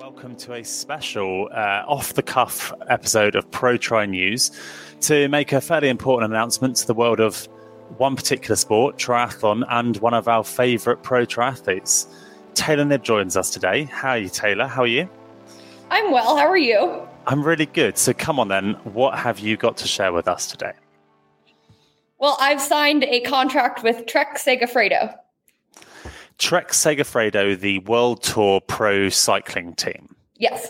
Welcome to a special off-the-cuff episode of Pro Tri News to make a fairly important announcement to the world of one particular sport, triathlon, and one of our favourite pro triathletes. Taylor Knibb joins us today. How are you, Taylor? How are you? I'm well. How are you? I'm really good. So come on then, what have you got to share with us today? Well, I've signed a contract with Trek Segafredo. Trek Segafredo, the World Tour Pro Cycling Team. Yes.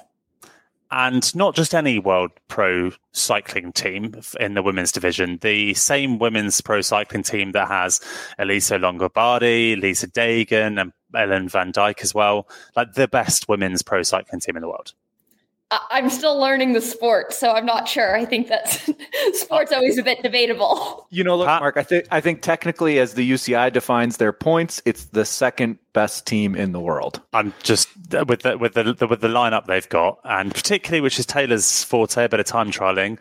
And not just any World Pro Cycling Team in the women's division, the same women's pro cycling team that has Elisa Longobardi, Lisa Dagen, and Ellen Van Dijk as well. Like the best women's pro cycling team in the world. I'm still learning the sport, so I'm not sure. I think that sport's always a bit debatable. You know, look, Mark, I think technically, as the UCI defines their points, it's the second best team in the world. I'm just with the lineup they've got, and particularly, which is Taylor's forte, a bit of time trialing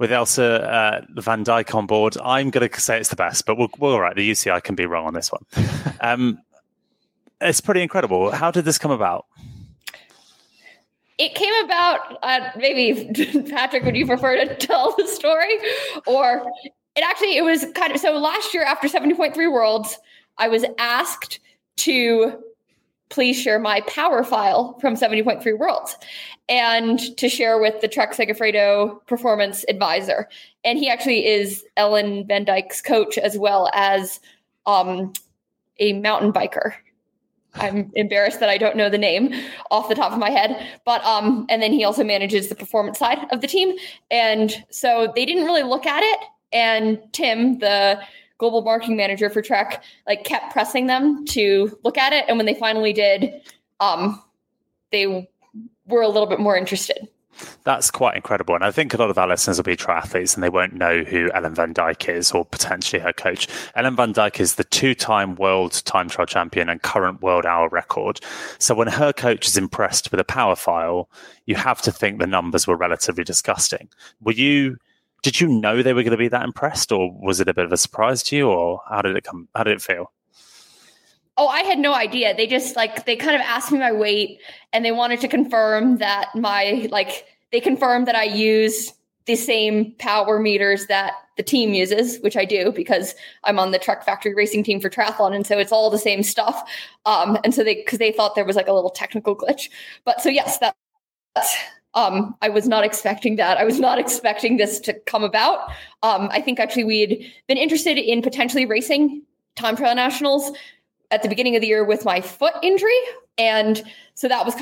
with Elsa Van Dijk on board. I'm going to say it's the best, but we're all right. The UCI can be wrong on this one. It's pretty incredible. How did this come about? It came about, maybe, Patrick, would you prefer to tell the story? Or it was kind of, so last year after 70.3 Worlds, I was asked to please share my power file from 70.3 Worlds and to share with the Trek Segafredo performance advisor. And he actually is Ellen Van Dijk's coach as well as a mountain biker. I'm embarrassed that I don't know the name off the top of my head, but and then he also manages the performance side of the team. And so they didn't really look at it. And Tim, the global marketing manager for Trek, kept pressing them to look at it. And when they finally did, they were a little bit more interested. That's quite incredible. And I think a lot of our listeners will be triathletes and they won't know who Ellen Van Dijk is or potentially her coach. Ellen Van Dijk is the two-time world time trial champion and current world hour record. So when her coach is impressed with a power file, you have to think the numbers were relatively disgusting. Did you know they were going to be that impressed, or was it a bit of a surprise to you, or how did it feel? Oh, I had no idea. They just they kind of asked me my weight and they wanted to confirm that they confirmed that I use the same power meters that the team uses, which I do because I'm on the Trek Factory Racing team for triathlon. And so it's all the same stuff. And so because they thought there was a little technical glitch, but so yes, that's I was not expecting that. I was not expecting this to come about. I think actually we'd been interested in potentially racing time trial nationals at the beginning of the year with my foot injury. And so that was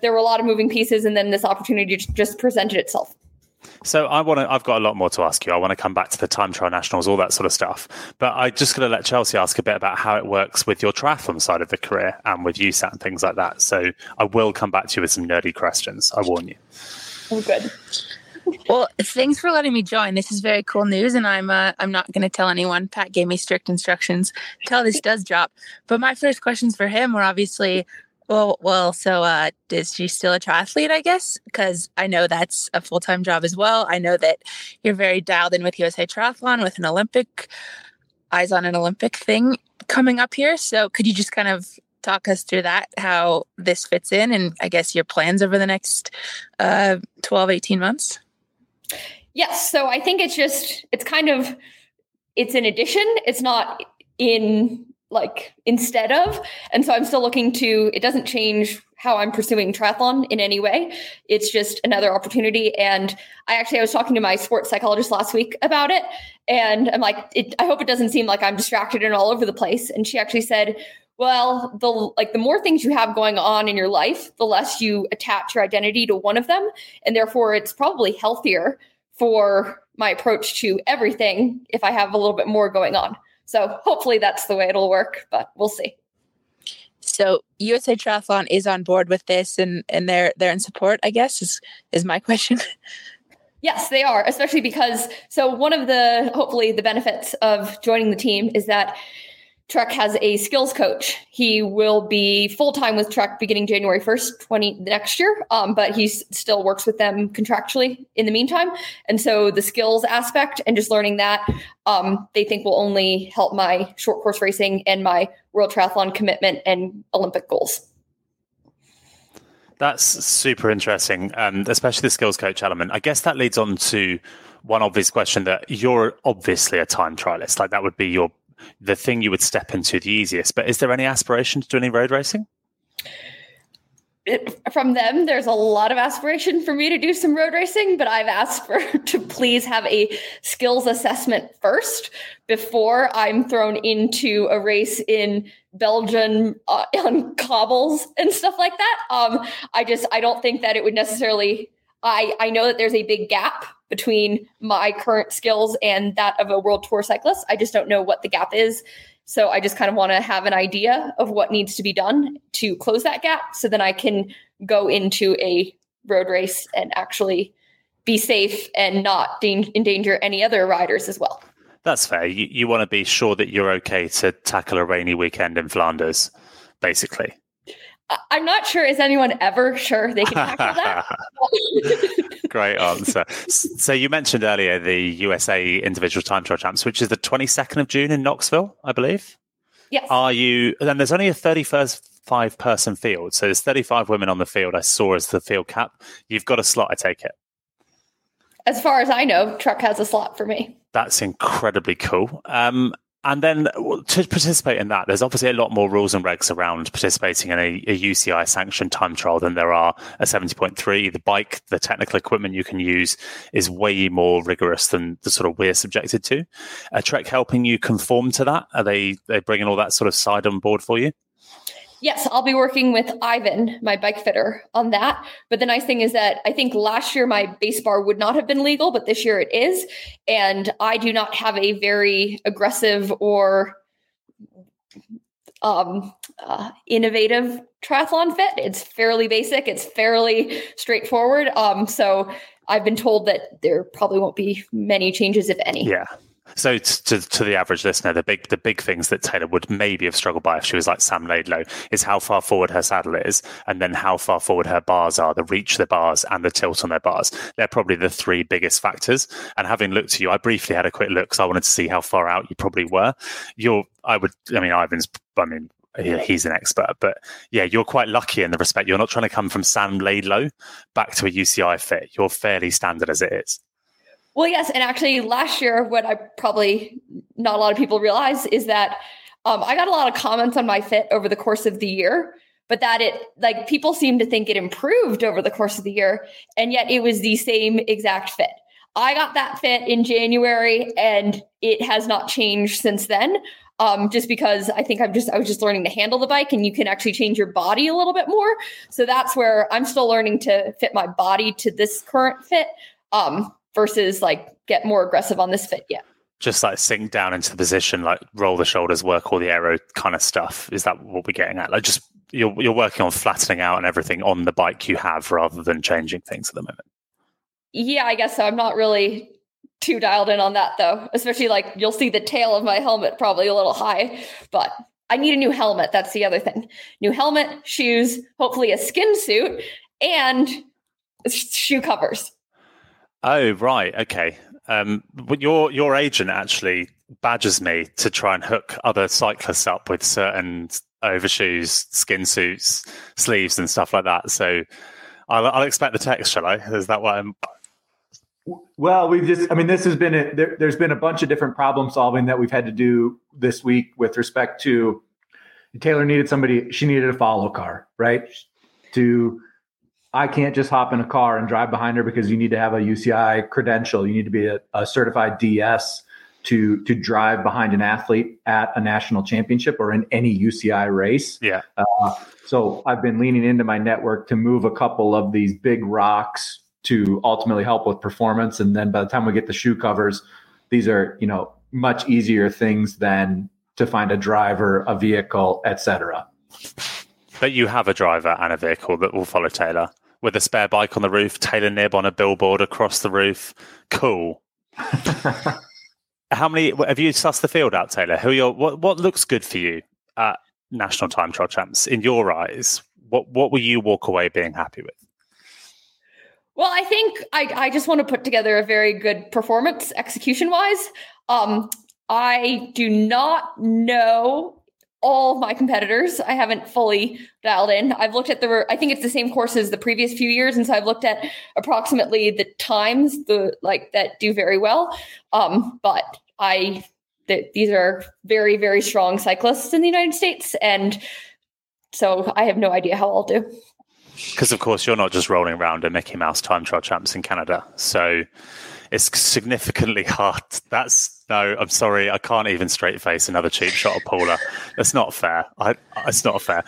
there were a lot of moving pieces, and then this opportunity just presented itself. So I've got a lot more to ask you. I want to come back to the time trial nationals, all that sort of stuff. But I'm just going to let Chelsea ask a bit about how it works with your triathlon side of the career and with USAT and things like that. So I will come back to you with some nerdy questions. I warn you. Oh, good. Well, thanks for letting me join. This is very cool news, and I'm not going to tell anyone. Pat gave me strict instructions till this does drop. But my first questions for him were obviously, so is she still a triathlete, I guess? Because I know that's a full-time job as well. I know that you're very dialed in with USA Triathlon with eyes on an Olympic thing coming up here. So could you just kind of talk us through that, how this fits in, and I guess your plans over the next 12, 18 months? Yes. So I think it's an addition. It's not instead of, and so I'm still looking to, it doesn't change how I'm pursuing triathlon in any way. It's just another opportunity. And I was talking to my sports psychologist last week about it. And I'm I hope it doesn't seem like I'm distracted and all over the place. And she actually said, well, the more things you have going on in your life, the less you attach your identity to one of them. And therefore, it's probably healthier for my approach to everything if I have a little bit more going on. So hopefully that's the way it'll work, but we'll see. So USA Triathlon is on board with this and they're in support, I guess, is my question. Yes, they are, especially because one of the benefits of joining the team is that Trek has a skills coach. He will be full-time with Trek beginning January 1st, next year, but he still works with them contractually in the meantime. And so the skills aspect and just learning that, they think will only help my short course racing and my World Triathlon commitment and Olympic goals. That's super interesting, especially the skills coach element. I guess that leads on to one obvious question, that you're obviously a time trialist. Like, that would be the thing you would step into the easiest. But is there any aspiration to do any road racing? From them, there's a lot of aspiration for me to do some road racing, but I've asked to please have a skills assessment first before I'm thrown into a race in Belgium on cobbles and stuff like that. I don't think that it would necessarily, I know that there's a big gap between my current skills and that of a world tour cyclist. I just don't know what the gap is. So I just kind of want to have an idea of what needs to be done to close that gap, so then I can go into a road race and actually be safe and not endanger any other riders as well. That's fair. You want to be sure that you're okay to tackle a rainy weekend in Flanders, basically. I'm not sure. Is anyone ever sure they can tackle that? Great answer. So you mentioned earlier the USA Individual Time Trial Champs, which is the 22nd of June in Knoxville, I believe. Yes. And there's only a 35 person field. So there's 35 women on the field. I saw as the field cap. You've got a slot, I take it. As far as I know, Trek has a slot for me. That's incredibly cool. And then to participate in that, there's obviously a lot more rules and regs around participating in a UCI sanctioned time trial than there are a 70.3. The bike, the technical equipment you can use is way more rigorous than the sort of we're subjected to. Are Trek helping you conform to that? Are they bringing all that sort of side on board for you? Yes, I'll be working with Ivan, my bike fitter, on that. But the nice thing is that I think last year my base bar would not have been legal, but this year it is. And I do not have a very aggressive or innovative triathlon fit. It's fairly basic. It's fairly straightforward. So I've been told that there probably won't be many changes, if any. Yeah. So to the average listener, the big things that Taylor would maybe have struggled by if she was like Sam Laidlow is how far forward her saddle is, and then how far forward her bars are, the reach of the bars and the tilt on their bars. They're probably the three biggest factors. And having looked at you, I briefly had a quick look because I wanted to see how far out you probably were. Ivan's he's an expert, but yeah, you're quite lucky in the respect. You're not trying to come from Sam Laidlow back to a UCI fit. You're fairly standard as it is. Well, yes. And actually last year, what I probably not a lot of people realize is that I got a lot of comments on my fit over the course of the year, but that people seem to think it improved over the course of the year. And yet it was the same exact fit. I got that fit in January and it has not changed since then. Just because I think I was just learning to handle the bike, and you can actually change your body a little bit more. So that's where I'm still learning to fit my body to this current fit. Versus get more aggressive on this fit. Yeah. Just sink down into the position, roll the shoulders, work all the aero kind of stuff. Is that what we're getting at? You're working on flattening out and everything on the bike you have rather than changing things at the moment. Yeah, I guess so. I'm not really too dialed in on that though. Especially you'll see the tail of my helmet probably a little high, but I need a new helmet. That's the other thing. New helmet, shoes, hopefully a skin suit, and shoe covers. Oh, right. Okay. But your agent actually badgers me to try and hook other cyclists up with certain overshoes, skin suits, sleeves and stuff like that. So I'll expect the text, shall I? Is that what I'm... Well, this has been, there's been a bunch of different problem solving that we've had to do this week with respect to Taylor needed somebody, she needed a follow car, right? I can't just hop in a car and drive behind her because you need to have a UCI credential. You need to be a certified DS to drive behind an athlete at a national championship or in any UCI race. Yeah. So I've been leaning into my network to move a couple of these big rocks to ultimately help with performance. And then by the time we get the shoe covers, these are, much easier things than to find a driver, a vehicle, etc. But you have a driver and a vehicle that will follow Taylor with a spare bike on the roof, Taylor Knibb on a billboard across the roof. Cool. How many have you sussed the field out, Taylor? What looks good for you at National Time Trial Champs in your eyes? What will you walk away being happy with? Well, I think I just want to put together a very good performance execution wise. I do not know all my competitors. I haven't fully dialed in. I've looked at I think it's the same course as the previous few years. And so I've looked at approximately the times that do very well. But these are very, very strong cyclists in the United States. And so I have no idea how I'll do. Because, of course, you're not just rolling around a Mickey Mouse time trial champs in Canada. So it's significantly hard. No, I'm sorry. I can't even straight face another cheap shot at Paula. That's not fair. It's not fair.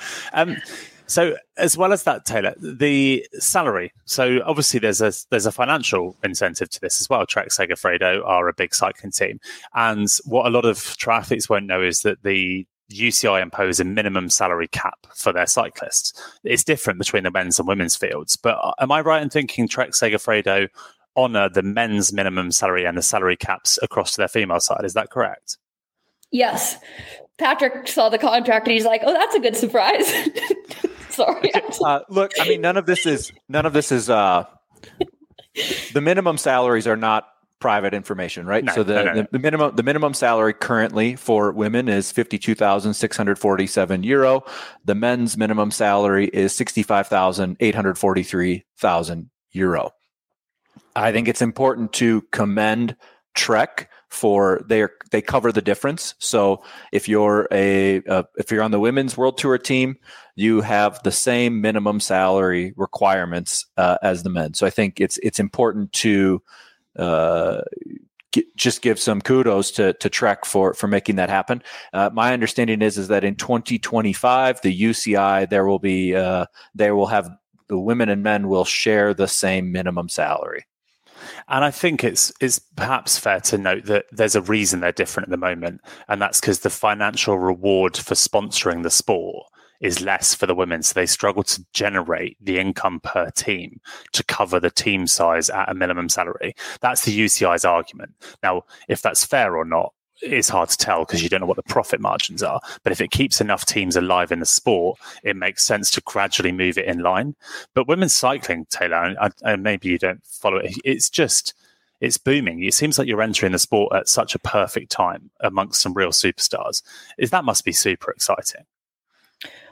So as well as that, Taylor, the salary. So obviously there's a financial incentive to this as well. Trek Segafredo are a big cycling team. And what a lot of triathletes won't know is that the UCI impose a minimum salary cap for their cyclists. It's different between the men's and women's fields. But am I right in thinking Trek Segafredo honor the men's minimum salary and the salary caps across to their female side? Is that correct? Yes. Patrick saw the contract and he's like, "Oh, that's a good surprise." Sorry. Look, I mean, none of this is the minimum salaries are not private information, right? No, so no. The minimum salary currently for women is €52,647. The men's minimum salary is €65,843. I think it's important to commend Trek for they cover the difference. So if you're if you're on the women's world tour team, you have the same minimum salary requirements as the men. So I think it's important to just give some kudos to Trek for making that happen. My understanding is that in 2025, the UCI they will have the women and men will share the same minimum salary. And I think it's perhaps fair to note that there's a reason they're different at the moment, and that's because the financial reward for sponsoring the sport is less for the women. So they struggle to generate the income per team to cover the team size at a minimum salary. That's the UCI's argument. Now, if that's fair or not, it's hard to tell because you don't know what the profit margins are. But if it keeps enough teams alive in the sport, it makes sense to gradually move it in line. But women's cycling, Taylor, and maybe you don't follow it, it's booming. It seems like you're entering the sport at such a perfect time amongst some real superstars. That must be super exciting.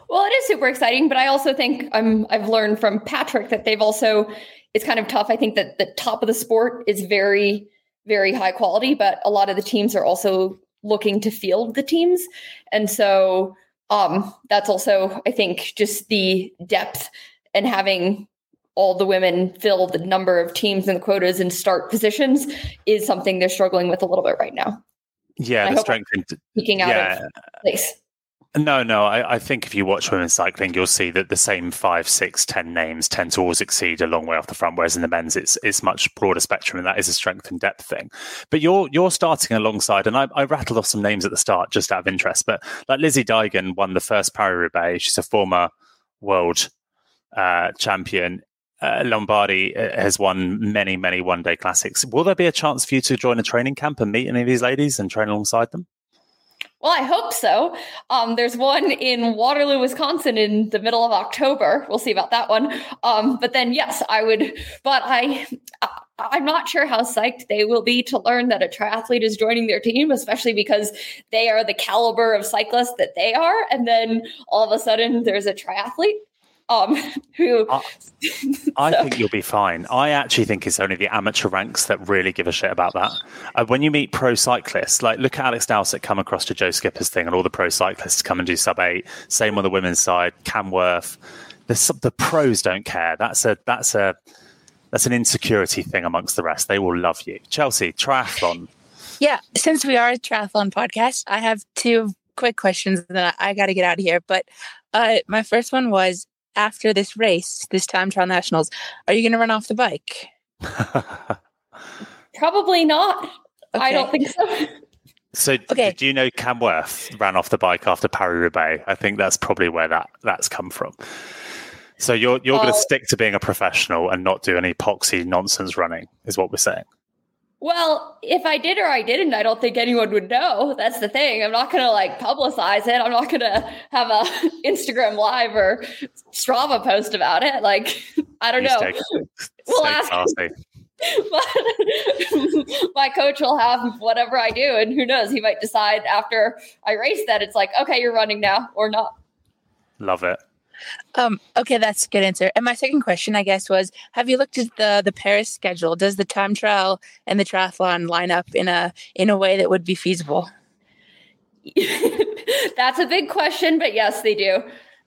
Well, it is super exciting, but I also think I've learned from Patrick that it's kind of tough. I think that the top of the sport is very, very high quality, but a lot of the teams are also looking to field the teams. And so that's also, I think, just the depth and having all the women fill the number of teams and the quotas and start positions is something they're struggling with a little bit right now. Yeah, the strength and peeking out of place. No. I think if you watch women's cycling, you'll see that the same 5, 6, 10 names tend to always exceed a long way off the front. Whereas in the men's, it's much broader spectrum, and that is a strength and depth thing. But you're starting alongside, and I rattled off some names at the start just out of interest. But like Lizzie Deignan won the first Paris-Roubaix. She's a former world champion. Lombardi has won many, many one-day classics. Will there be a chance for you to join a training camp and meet any of these ladies and train alongside them? Well, I hope so. There's one in Waterloo, Wisconsin in the middle of October. We'll see about that one. But then, yes, I would. But I'm not sure how psyched they will be to learn that a triathlete is joining their team, especially because they are the caliber of cyclist that they are. And then all of a sudden there's a triathlete. I think you'll be fine. I actually think it's only the amateur ranks that really give a shit about that. When you meet pro cyclists, like look at Alex Dowsett come across to Joe Skipper's thing, and all the pro cyclists come and do sub-8. Same on the women's side, Camworth. The pros don't care. That's an insecurity thing amongst the rest. They will love you. Chelsea, triathlon. Yeah, since we are a triathlon podcast, I have two quick questions, and then I got to get out of here. But my first one was, after this race, this time trial nationals, are you going to run off the bike? Probably not. Okay. I don't think so. So okay. Do you know Camworth ran off the bike after Paris-Roubaix? I think that's probably where that's come from. So you're going to stick to being a professional and not do any poxy nonsense running is what we're saying. Well, if I did or I didn't, I don't think anyone would know. That's the thing. I'm not going to publicize it. I'm not going to have a Instagram live or Strava post about it. I don't know. We'll ask. But my coach will have whatever I do, and who knows, he might decide after I race that it's like, okay, you're running now or not. Love it. Okay, that's a good answer. And my second question, I guess, was have you looked at the Paris schedule? Does the time trial and the triathlon line up in a way that would be feasible? That's a big question, but yes, they do.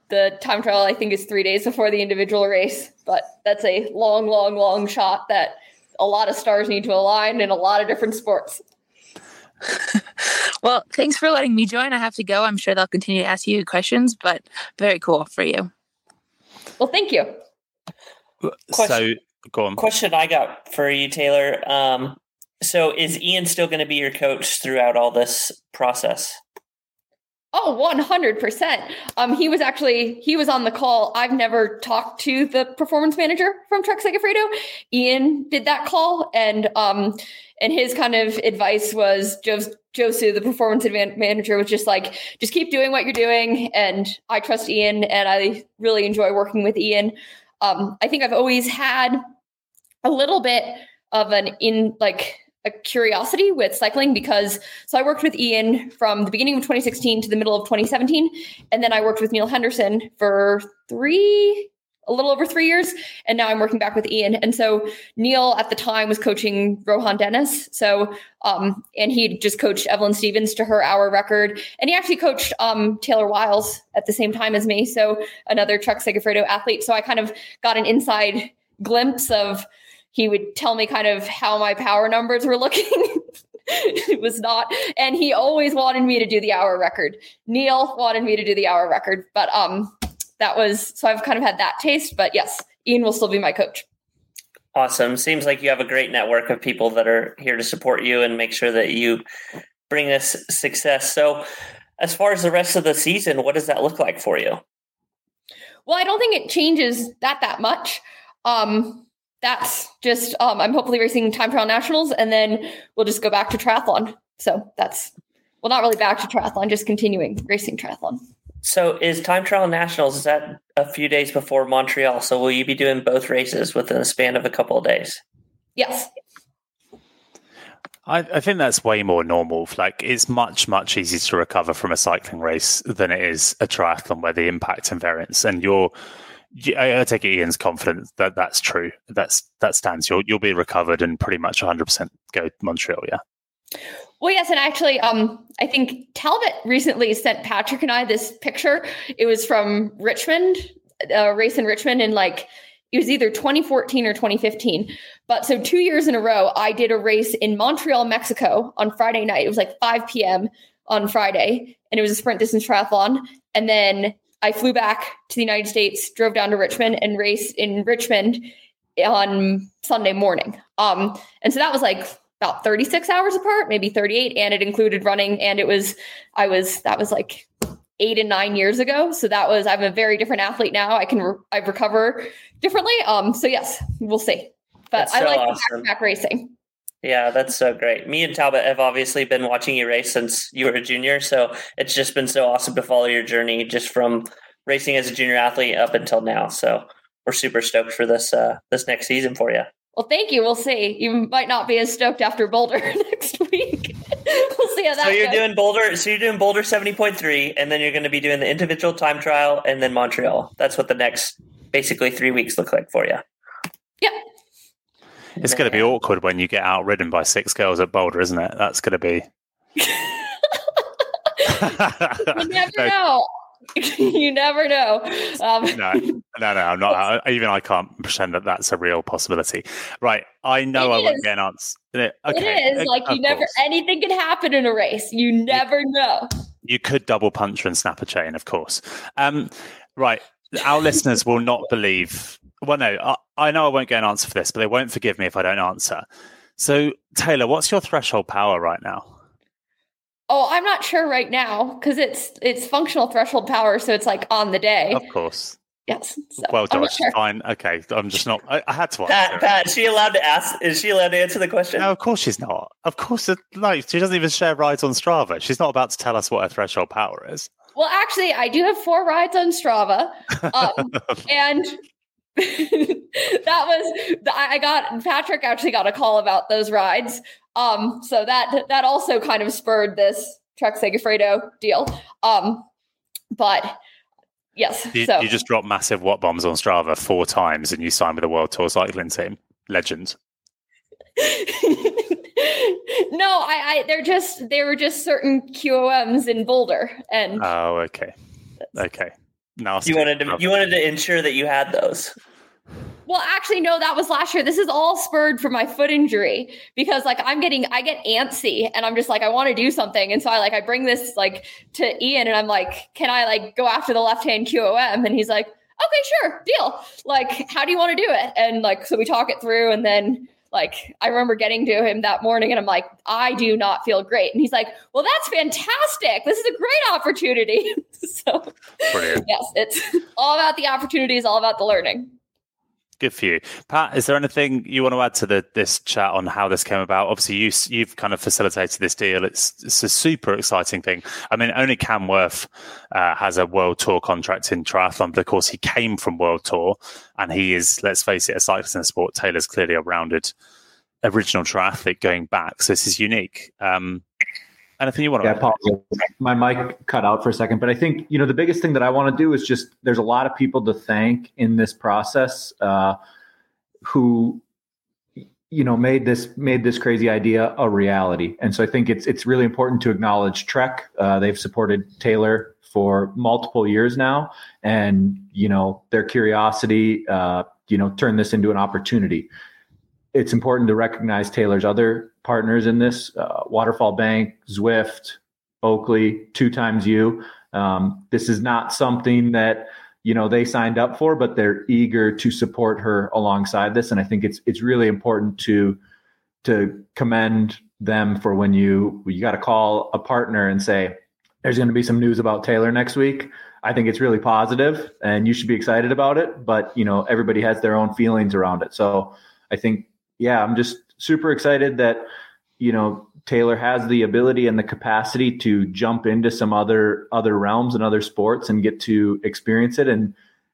The time trial, I think, is 3 days before the individual race, but that's a long, long, long shot that a lot of stars need to align in a lot of different sports. Well, thanks for letting me join. I have to go. I'm sure they'll continue to ask you questions, but very cool for you. Well, thank you. Question I got for you, Taylor. So is Ian still going to be your coach throughout all this process? Oh, 100%. He was on the call. I've never talked to the performance manager from Trek Segafredo. Ian did that call, and his kind of advice was Josu, the performance manager, was just like, just keep doing what you're doing. And I trust Ian, and I really enjoy working with Ian. I think I've always had a little bit of a curiosity with cycling because I worked with Ian from the beginning of 2016 to the middle of 2017. And then I worked with Neil Henderson for a little over three years. And now I'm working back with Ian. And so Neil at the time was coaching Rohan Dennis. So, and he just coached Evelyn Stevens to her hour record. And he actually coached Taylor Wiles at the same time as me. So another Trek Segafredo athlete. So I kind of got an inside glimpse of, he would tell me kind of how my power numbers were looking. It was not. And he always wanted me to do the hour record. Neil wanted me to do the hour record. But so I've kind of had that taste. But yes, Ian will still be my coach. Awesome. Seems like you have a great network of people that are here to support you and make sure that you bring us success. So as far as the rest of the season, what does that look like for you? Well, I don't think it changes that much. That's just, I'm hopefully racing time trial nationals, and then we'll just go back to triathlon. So not really back to triathlon, just continuing racing triathlon. So is time trial nationals, is that a few days before Montreal? So will you be doing both races within the span of a couple of days? Yes. I think that's way more normal. Like, it's much, much easier to recover from a cycling race than it is a triathlon, where the impact and variance and I take it Ian's confident that that's true. That stands. You'll be recovered and pretty much 100% go to Montreal, yeah? Well, yes, and actually, I think Talbot recently sent Patrick and I this picture. It was from Richmond, a race in Richmond, and it was either 2014 or 2015. But so 2 years in a row, I did a race in Montreal, Mexico on Friday night. It was 5 p.m. on Friday, and it was a sprint distance triathlon. And then I flew back to the United States, drove down to Richmond, and raced in Richmond on Sunday morning. And so that was about 36 hours apart, maybe 38. And it included running. And that was 8 and 9 years ago. So I'm a very different athlete now. I recover differently. So yes, we'll see. But I like back racing. Yeah, that's so great. Me and Talbot have obviously been watching you race since you were a junior, so it's just been so awesome to follow your journey just from racing as a junior athlete up until now. So we're super stoked for this this next season for you. Well, thank you. We'll see. You might not be as stoked after Boulder next week. We'll see how that goes. So you're doing Boulder 70.3, and then you're going to be doing the individual time trial and then Montreal. That's what the next basically 3 weeks look like for you. Yep. It's going to be awkward when you get outridden by six girls at Boulder, isn't it? That's going to be. You never know. You never know. No, I'm not. Even I can't pretend that that's a real possibility. Right. I know I won't get an answer. Okay. It is. Anything can happen in a race. You never know. You could double punch and snap a chain, of course. Right. Our listeners will not believe. Well, no, I know I won't get an answer for this, but they won't forgive me if I don't answer. So, Taylor, what's your threshold power right now? Oh, I'm not sure right now because it's functional threshold power, so it's on the day. Of course. Yes. So well, Josh, sure. Fine. Okay, I'm just not. I had to answer. Pat, is she allowed to ask? Is she allowed to answer the question? No, of course she's not. Of course, she doesn't even share rides on Strava. She's not about to tell us what her threshold power is. Well, actually, I do have 4 rides on Strava, and Patrick actually got a call about those rides. So that also kind of spurred this Trek Segafredo deal. But yes. You just dropped massive watt bombs on Strava 4 times and you signed with the World Tour Cycling team. Legend. No, there were just certain QOMs in Boulder, and oh, okay. Nasty. You wanted to ensure that you had those. Well, actually, no, that was last year. This is all spurred from my foot injury because, like, I get antsy, and I'm just like, I want to do something, and so I bring this like to Ian, and I'm like, can I like go after the left hand QOM? And he's like, okay, sure, deal. Like, how do you want to do it? And like, so we talk it through, and then. Like, I remember getting to him that morning and I'm like, I do not feel great. And he's like, well, that's fantastic. This is a great opportunity. So, brilliant. Yes, it's all about the opportunities, all about the learning. Good for you. Pat, is there anything you want to add to this chat on how this came about? Obviously, you've kind of facilitated this deal. It's a super exciting thing. I mean, only Camworth has a World Tour contract in triathlon, but of course, he came from World Tour, and he is, let's face it, a cyclist in the sport. Taylor's clearly a rounded original triathlete going back, so this is unique. Anything you want to add? Yeah, my mic cut out for a second, but I think, you know, the biggest thing that I want to do is just, there's a lot of people to thank in this process who, you know, made this crazy idea a reality. And so I think it's really important to acknowledge Trek. They've supported Taylor for multiple years now, and, you know, their curiosity, you know, turned this into an opportunity. It's important to recognize Taylor's other partners in this, Waterfall Bank, Zwift, Oakley, 2XU. This is not something that, you know, they signed up for, but they're eager to support her alongside this. And I think it's really important to commend them for when you got to call a partner and say, there's going to be some news about Taylor next week. I think it's really positive and you should be excited about it, but, you know, everybody has their own feelings around it. So I think, yeah, I'm just super excited that, you know, Taylor has the ability and the capacity to jump into some other realms and other sports and get to experience it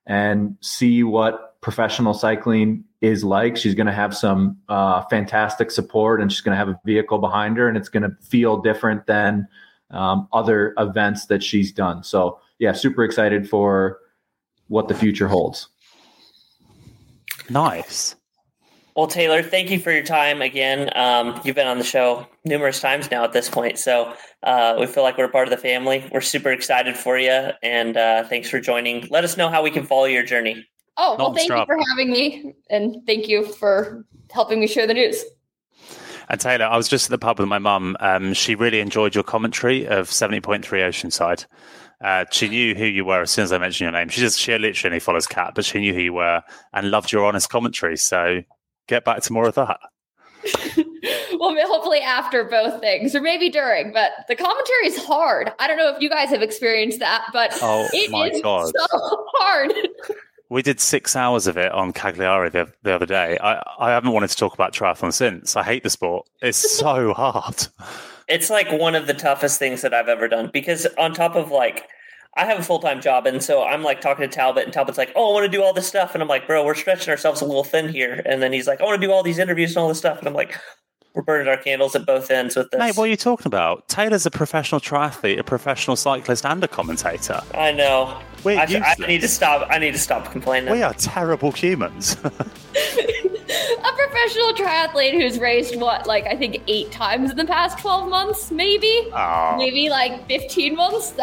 and see what professional cycling is like. She's going to have some fantastic support, and she's going to have a vehicle behind her, and it's going to feel different than other events that she's done. So, yeah, super excited for what the future holds. Nice. Well, Taylor, thank you for your time again. You've been on the show numerous times now at this point, so we feel like we're a part of the family. We're super excited for you, and thanks for joining. Let us know how we can follow your journey. Oh, well, thank you for having me, and thank you for helping me share the news. And Taylor, I was just at the pub with my mum. She really enjoyed your commentary of 70.3 Oceanside. She knew who you were as soon as I mentioned your name. She literally follows Kat, but she knew who you were and loved your honest commentary, so... Get back to more of that. Well, hopefully after both things, or maybe during, but the commentary is hard. I don't know if you guys have experienced that, but it is so hard. We did 6 hours of it on Cagliari the other day. I haven't wanted to talk about triathlon since. I hate the sport. It's so hard. It's like one of the toughest things that I've ever done, because on top of like, I have a full-time job, and so I'm like talking to Talbot, and Talbot's like, oh, I want to do all this stuff. And I'm like, bro, we're stretching ourselves a little thin here. And then he's like, I want to do all these interviews and all this stuff. And I'm like, we're burning our candles at both ends with this. Mate, what are you talking about? Taylor's a professional triathlete, a professional cyclist, and a commentator. I know. I need to stop. I need to stop complaining. We are terrible humans. A professional triathlete who's raced, I think 8 times in the past 12 months, maybe? Oh. Maybe, 15 months?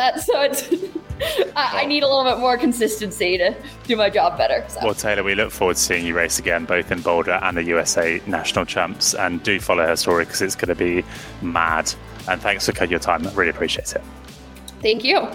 I need a little bit more consistency to do my job better. So. Well, Taylor, we look forward to seeing you race again, both in Boulder and the USA National Champs. And do follow her story, because it's going to be mad. And thanks for your time. I really appreciate it. Thank you.